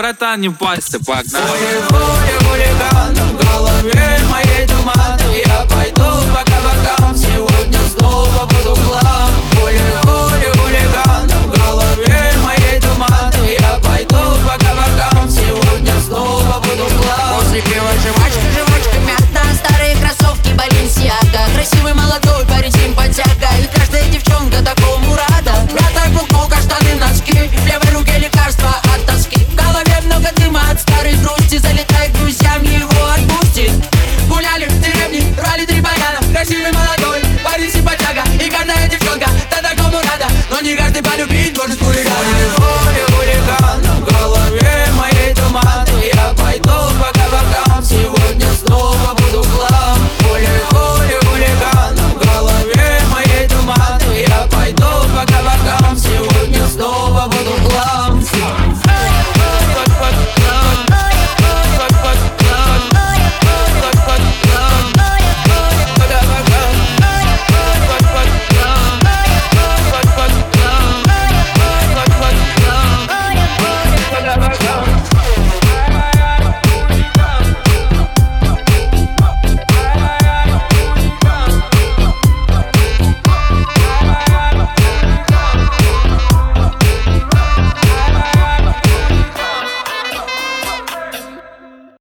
врата не впасть, погнали. Своеволе хулиганом, в голове моей туманом, я пойду по кабакам, сегодня снова буду глав.